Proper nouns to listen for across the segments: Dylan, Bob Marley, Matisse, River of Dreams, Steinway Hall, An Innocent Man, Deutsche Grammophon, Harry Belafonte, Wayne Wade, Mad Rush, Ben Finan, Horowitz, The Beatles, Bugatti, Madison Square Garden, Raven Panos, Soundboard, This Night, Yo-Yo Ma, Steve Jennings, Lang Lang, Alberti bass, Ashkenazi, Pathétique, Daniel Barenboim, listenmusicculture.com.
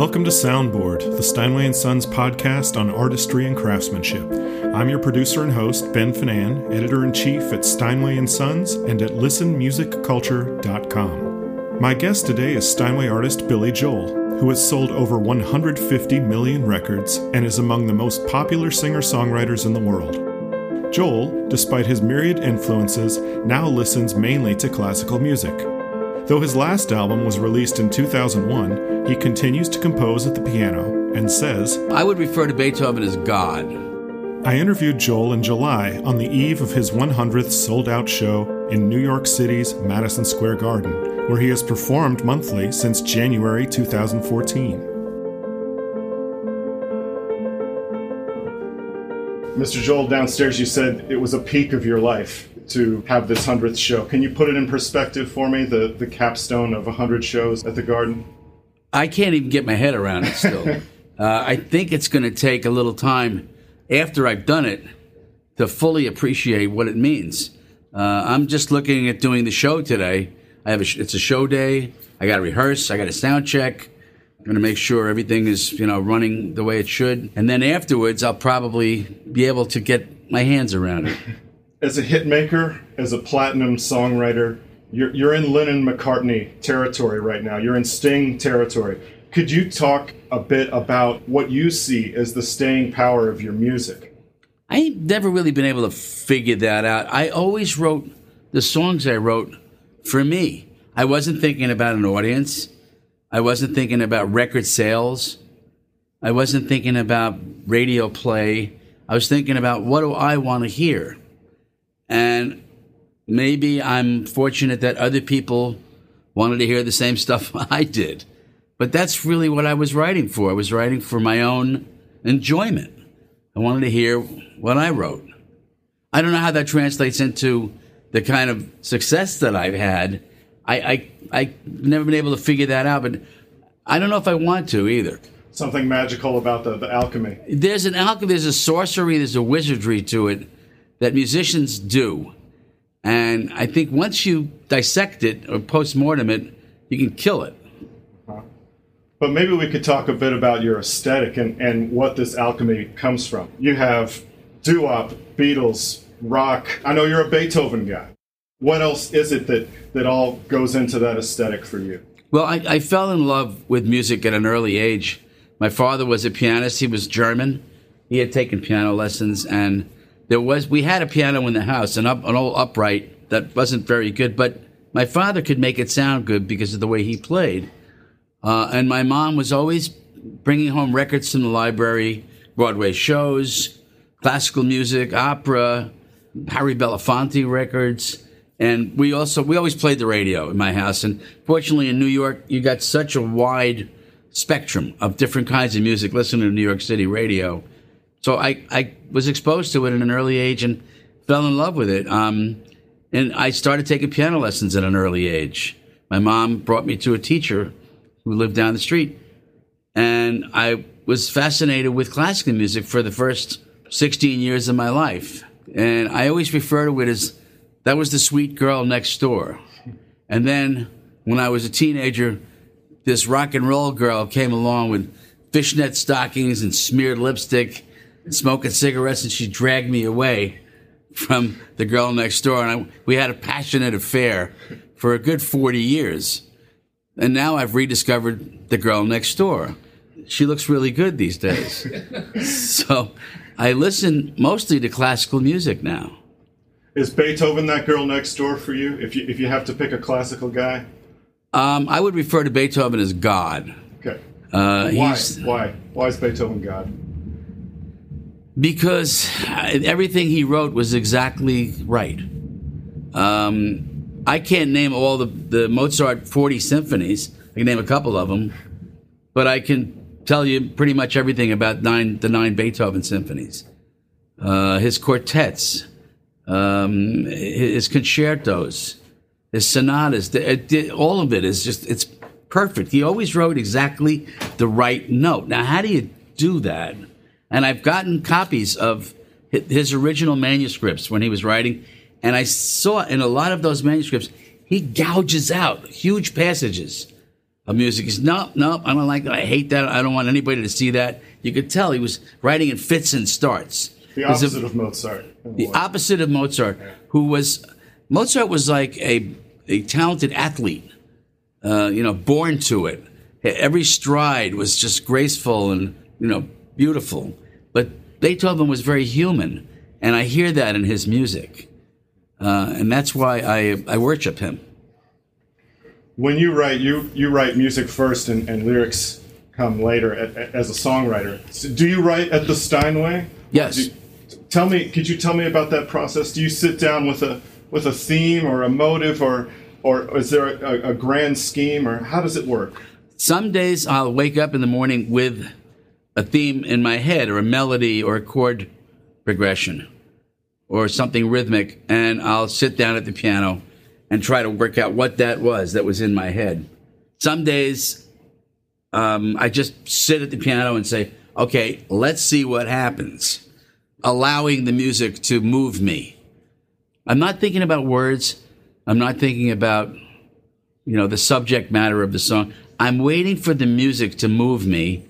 Welcome to Soundboard, the Steinway & Sons podcast on artistry and craftsmanship. I'm your producer and host, Ben Finan, editor-in-chief at Steinway & Sons and at listenmusicculture.com. My guest today is Steinway artist Billy Joel, who has sold over 150 million records and is among the most popular singer-songwriters in the world. Joel, despite his myriad influences, now listens mainly to classical music. Though his last album was released in 2001, he continues to compose at the piano and says, "I would refer to Beethoven as God." I interviewed Joel in July on the eve of his 100th sold-out show in New York City's Madison Square Garden, where he has performed monthly since January 2014. Mr. Joel, downstairs you said it was a peak of your life to have this 100th show. Can you put it in perspective for me, the capstone of 100 shows at the Garden? I can't even get my head around it still. I think it's going to take a little time after I've done it to fully appreciate what it means. I'm just looking at doing the show today. It's a show day. I got to rehearse. I got to sound check. I'm going to make sure everything is, running the way it should. And then afterwards, I'll probably be able to get my hands around it. As a hit maker, as a platinum songwriter, you're in Lennon-McCartney territory right now. You're in Sting territory. Could you talk a bit about what you see as the staying power of your music? I've never really been able to figure that out. I always wrote the songs I wrote for me. I wasn't thinking about an audience. I wasn't thinking about record sales. I wasn't thinking about radio play. I was thinking about what do I want to hear? And maybe I'm fortunate that other people wanted to hear the same stuff I did. But that's really what I was writing for. I was writing for my own enjoyment. I wanted to hear what I wrote. I don't know how that translates into the kind of success that I've had. I've never been able to figure that out, but I don't know if I want to either. Something magical about the alchemy. There's an alchemy, there's a sorcery, there's a wizardry to it that musicians do. And I think once you dissect it or post-mortem it, you can kill it. Uh-huh. But maybe we could talk a bit about your aesthetic and what this alchemy comes from. You have doo-wop, Beatles, rock. I know you're a Beethoven guy. What else is it that all goes into that aesthetic for you? Well, I fell in love with music at an early age. My father was a pianist. He was German. He had taken piano lessons, and we had a piano in the house, an old upright that wasn't very good, but my father could make it sound good because of the way he played. And my mom was always bringing home records from the library, Broadway shows, classical music, opera, Harry Belafonte records. And we always played the radio in my house. And fortunately, in New York, you got such a wide spectrum of different kinds of music listening to New York City radio. So I was exposed to it at an early age and fell in love with it. And I started taking piano lessons at an early age. My mom brought me to a teacher who lived down the street. And I was fascinated with classical music for the first 16 years of my life. And I always refer to it as, that was the sweet girl next door. And then when I was a teenager, this rock and roll girl came along with fishnet stockings and smeared lipstick and smoking cigarettes, and she dragged me away from the girl next door. And we had a passionate affair for a good 40 years. And now I've rediscovered the girl next door. She looks really good these days. So I listen mostly to classical music now. Is Beethoven that girl next door for you, if you have to pick a classical guy? I would refer to Beethoven as God. Okay. Why is Beethoven God? Because everything he wrote was exactly right. I can't name all the Mozart 40 symphonies. I can name a couple of them. But I can tell you pretty much everything about the nine Beethoven symphonies. His quartets. His concertos, his sonatas, all of it is just, it's perfect. He always wrote exactly the right note. Now, how do you do that? And I've gotten copies of his original manuscripts when he was writing, and I saw in a lot of those manuscripts, he gouges out huge passages of music. He's, nope, I don't like that. I hate that. I don't want anybody to see that. You could tell he was writing in fits and starts. The opposite of Mozart. The opposite of Mozart, who was... Mozart was like a talented athlete, born to it. Every stride was just graceful and, beautiful. But Beethoven was very human, and I hear that in his music. And that's why I worship him. When you write, you write music first and lyrics come later as a songwriter. So do you write at the Steinway? Yes. Could you tell me about that process? Do you sit down with a theme or a motive or is there a grand scheme, or how does it work? Some days I'll wake up in the morning with a theme in my head or a melody or a chord progression or something rhythmic, and I'll sit down at the piano and try to work out what that was in my head. Some days I just sit at the piano and say, okay, let's see what happens, allowing the music to move me. I'm not thinking about words. I'm not thinking about, the subject matter of the song. I'm waiting for the music to move me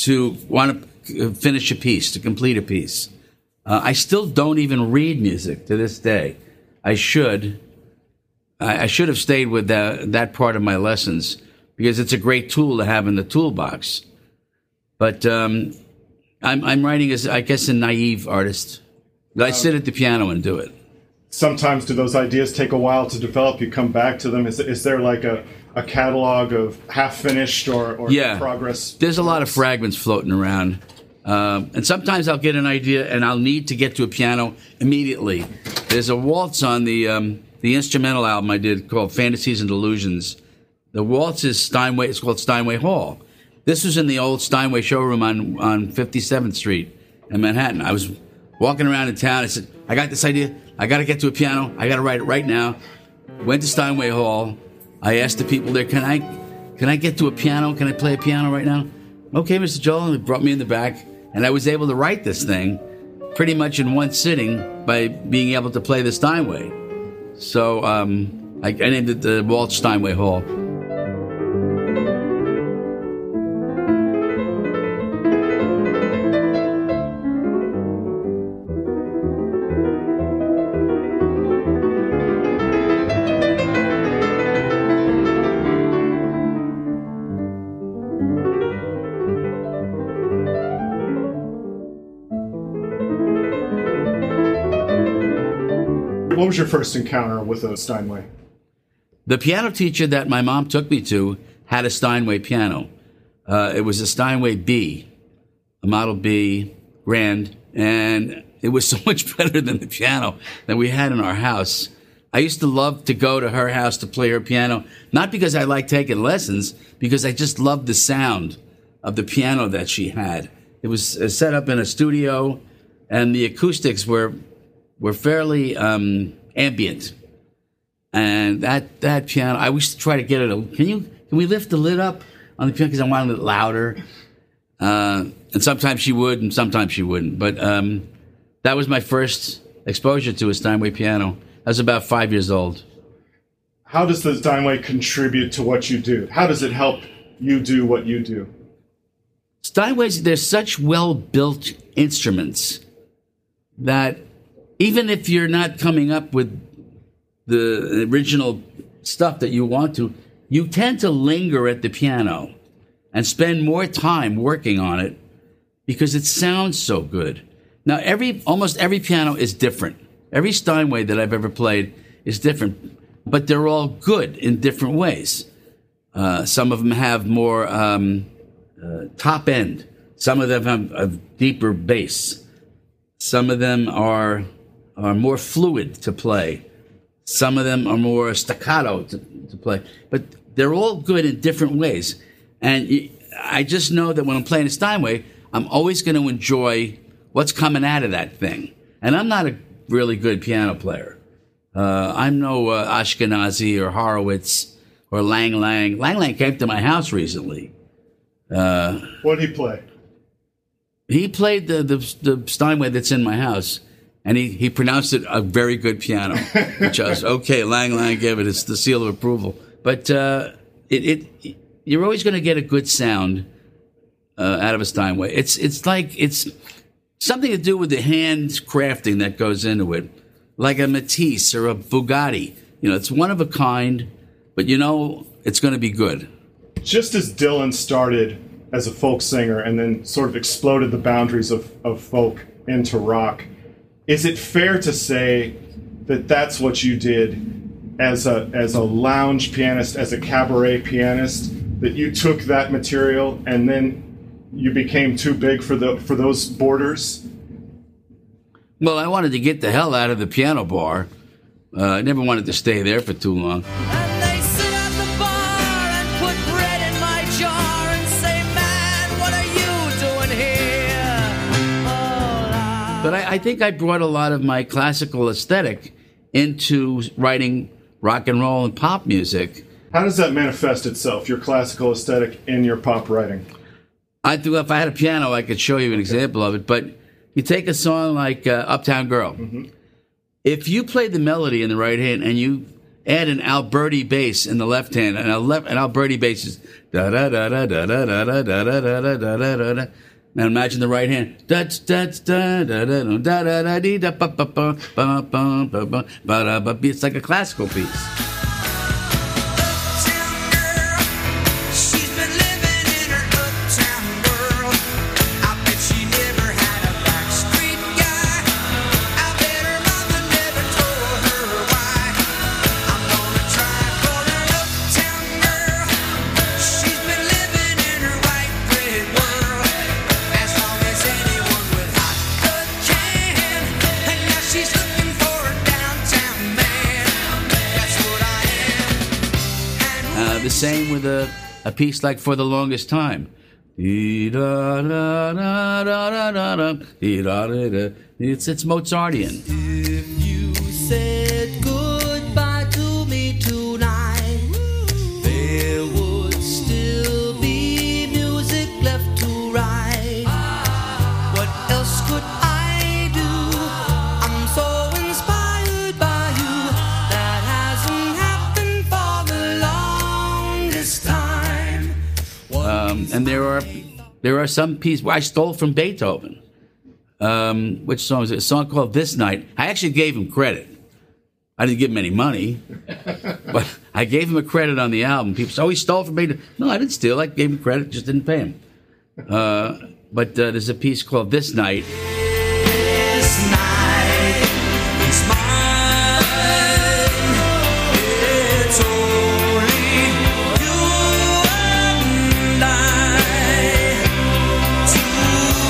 to want to finish a piece, to complete a piece. I still don't even read music to this day. I should. I should have stayed with that part of my lessons, because it's a great tool to have in the toolbox. But I'm writing as, I guess, a naive artist. I sit at the piano and do it. Sometimes do those ideas take a while to develop? You come back to them? Is there like a catalog of half-finished or progress? There's a lot of fragments floating around. And sometimes I'll get an idea and I'll need to get to a piano immediately. There's a waltz on the instrumental album I did called Fantasies and Delusions. The waltz is Steinway. It's called Steinway Hall. This was in the old Steinway showroom on 57th Street in Manhattan. I was walking around in town. I said, I got this idea. I got to get to a piano. I got to write it right now. Went to Steinway Hall. I asked the people there, can I get to a piano? Can I play a piano right now? Okay, Mr. Joel. And they brought me in the back, and I was able to write this thing pretty much in one sitting by being able to play the Steinway. So I named it the Waltz Steinway Hall. What was your first encounter with a Steinway? The piano teacher that my mom took me to had a Steinway piano. It was a Steinway B, a Model B Grand, and it was so much better than the piano that we had in our house. I used to love to go to her house to play her piano, not because I liked taking lessons, because I just loved the sound of the piano that she had. It was set up in a studio, and the acoustics were fairly ambient, and that piano. I used to try to get it. Can we lift the lid up on the piano because I wanted it louder? And sometimes she would, and sometimes she wouldn't. But that was my first exposure to a Steinway piano. I was about 5 years old. How does the Steinway contribute to what you do? How does it help you do what you do? Steinways, they're such well-built instruments that, even if you're not coming up with the original stuff that you want to, you tend to linger at the piano and spend more time working on it because it sounds so good. Now, almost every piano is different. Every Steinway that I've ever played is different, but they're all good in different ways. Some of them have more top end. Some of them have a deeper bass. Some of them are more fluid to play. Some of them are more staccato to play. But they're all good in different ways. And I just know that when I'm playing a Steinway, I'm always going to enjoy what's coming out of that thing. And I'm not a really good piano player. I'm no Ashkenazi or Horowitz or Lang Lang. Lang Lang came to my house recently. What did he play? He played the Steinway that's in my house. And he pronounced it a very good piano, which I was, okay, Lang Lang gave it. It's the seal of approval. But it you're always going to get a good sound out of a Steinway. It's something to do with the hand crafting that goes into it, like a Matisse or a Bugatti. You know, it's one of a kind, but you know it's going to be good. Just as Dylan started as a folk singer and then sort of exploded the boundaries of folk into rock, is it fair to say that that's what you did as a lounge pianist, as a cabaret pianist, that you took that material and then you became too big for those borders? Well, I wanted to get the hell out of the piano bar. I never wanted to stay there for too long. But I think I brought a lot of my classical aesthetic into writing rock and roll and pop music. How does that manifest itself, your classical aesthetic in your pop writing? If I had a piano, I could show you an example of it. But you take a song like Uptown Girl. Mm-hmm. If you play the melody in the right hand and you add an Alberti bass in the left hand, an Alberti bass is da da da da da da da da da da da da da da. Now imagine the right hand. It's like a classical piece. Same with a piece like For the Longest Time. It's Mozartian. If you said goodbye to me tonight, there would still be music left to write. What else could I do? I'm so inspired by you. That hasn't happened for the longest time. And there are some pieces I stole from Beethoven. Which song is it? A song called This Night. I actually gave him credit. I didn't give him any money, but I gave him a credit on the album. People say, oh, he stole from Beethoven. No, I didn't steal. I gave him credit, just didn't pay him. But there's a piece called This Night. This night, it's mine. It's only you and I. Tomorrow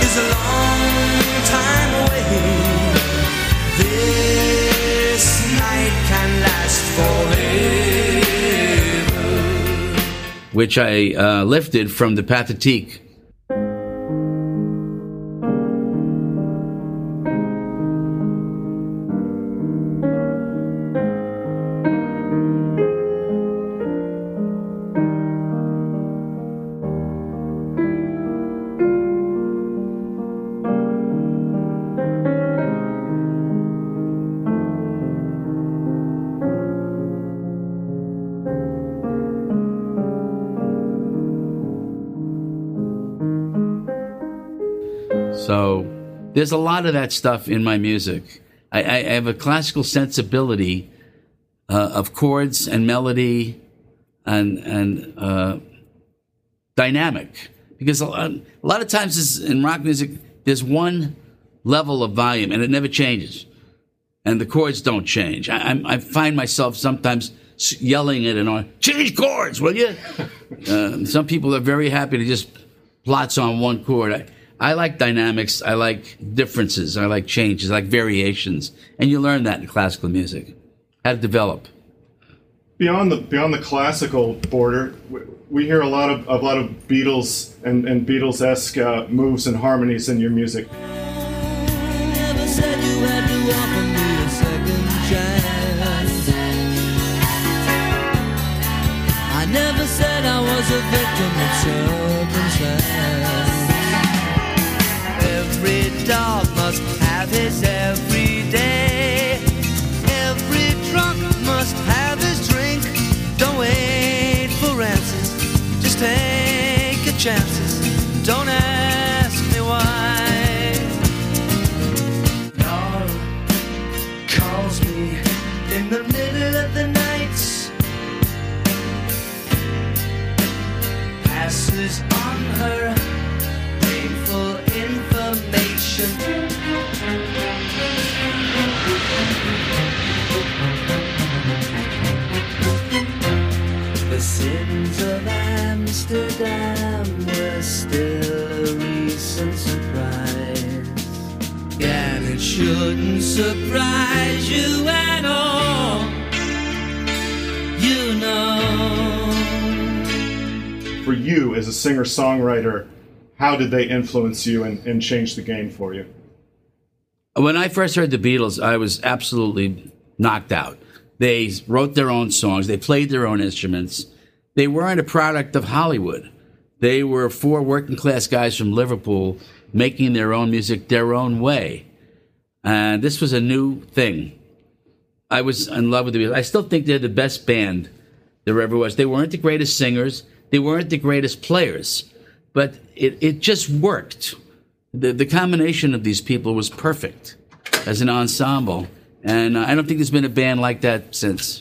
is a long time away. This night can last forever. Which I lifted from the Pathétique. There's a lot of that stuff in my music. I have a classical sensibility of chords and melody and dynamic. Because a lot of times in rock music, there's one level of volume, and it never changes. And the chords don't change. I find myself sometimes yelling at an audience, change chords, will you? Some people are very happy to just plots on one chord. I like dynamics, I like differences, I like changes, I like variations. And you learn that in classical music, how to develop. Beyond the classical border, we hear a lot of Beatles and Beatles-esque moves and harmonies in your music. I never said I was a victim of circumstance. Every dog must have his every day. Every drunk must have his drink chances, don't ask me why. Now calls me in the middle of the night, passes on her painful information. The sins of Amsterdam were still a recent surprise, and it shouldn't surprise you at all, you know. For you, as a singer-songwriter, how did they influence you and change the game for you? When I first heard the Beatles, I was absolutely knocked out. They wrote their own songs. They played their own instruments. They weren't a product of Hollywood. They were four working-class guys from Liverpool making their own music their own way. And this was a new thing. I was in love with the Beatles. I still think they're the best band there ever was. They weren't the greatest singers. They weren't the greatest players. But it just worked. The combination of these people was perfect as an ensemble. And I don't think there's been a band like that since.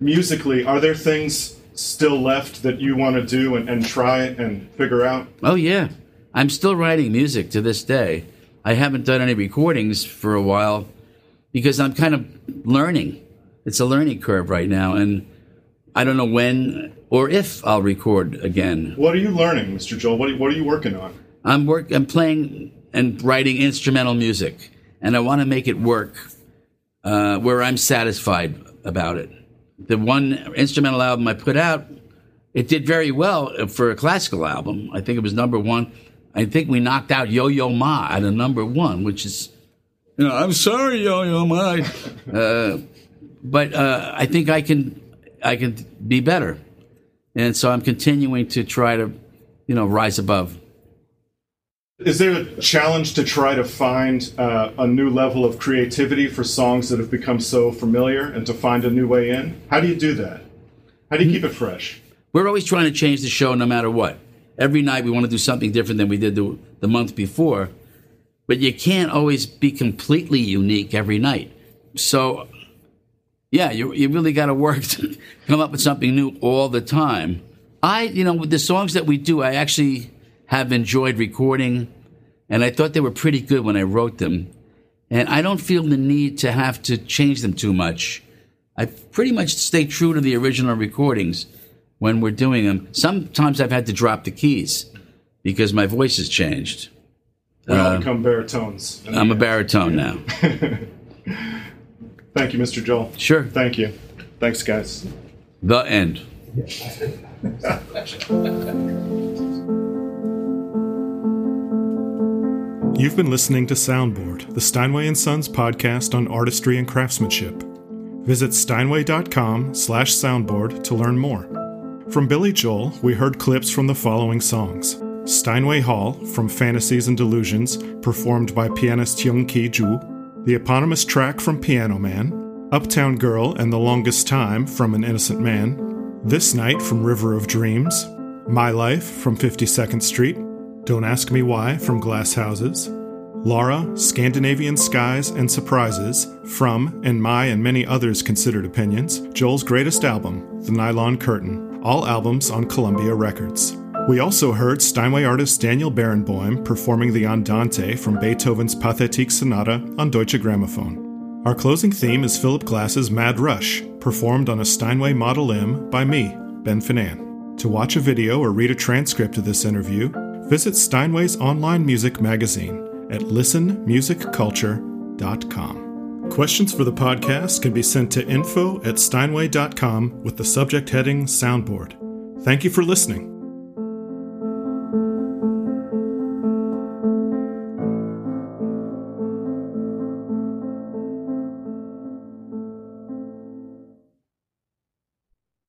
Musically, are there things still left that you want to do and try and figure out? Oh, yeah. I'm still writing music to this day. I haven't done any recordings for a while because I'm kind of learning. It's a learning curve right now, and I don't know when or if I'll record again. What are you learning, Mr. Joel? What are you working on? I'm playing and writing instrumental music. And I want to make it work where I'm satisfied about it. The one instrumental album I put out, it did very well for a classical album. I think it was number one. I think we knocked out Yo-Yo Ma at a number one, which is, you know, I'm sorry, Yo-Yo Ma. But I think I can be better. And so I'm continuing to try to, you know, rise above. Is there a challenge to try to find a new level of creativity for songs that have become so familiar and to find a new way in? How do you do that? How do you keep it fresh? We're always trying to change the show no matter what. Every night we want to do something different than we did the month before. But you can't always be completely unique every night. So, yeah, you really got to work to come up with something new all the time. With the songs that we do, I actually have enjoyed recording, and I thought they were pretty good when I wrote them. And I don't feel the need to have to change them too much. I pretty much stay true to the original recordings when we're doing them. Sometimes I've had to drop the keys because my voice has changed. We all become baritones. I'm a baritone now. Thank you, Mr. Joel. Sure. Thank you. Thanks, guys. The end. You've been listening to Soundboard, the Steinway & Sons podcast on artistry and craftsmanship. Visit steinway.com/soundboard to learn more. From Billy Joel, we heard clips from the following songs. Steinway Hall, from Fantasies and Delusions, performed by pianist Hyung-Ki Ju. The eponymous track from Piano Man. Uptown Girl and The Longest Time, from An Innocent Man. This Night, from River of Dreams. My Life, from 52nd Street. Don't Ask Me Why, from Glass Houses. Laura, Scandinavian Skies and Surprises, from, in my and many others' considered opinions, Joel's greatest album, The Nylon Curtain, all albums on Columbia Records. We also heard Steinway artist Daniel Barenboim performing the Andante from Beethoven's Pathétique Sonata on Deutsche Grammophon. Our closing theme is Philip Glass's Mad Rush, performed on a Steinway Model M by me, Ben Finan. To watch a video or read a transcript of this interview, visit Steinway's online music magazine at listenmusicculture.com. Questions for the podcast can be sent to info@steinway.com with the subject heading Soundboard. Thank you for listening.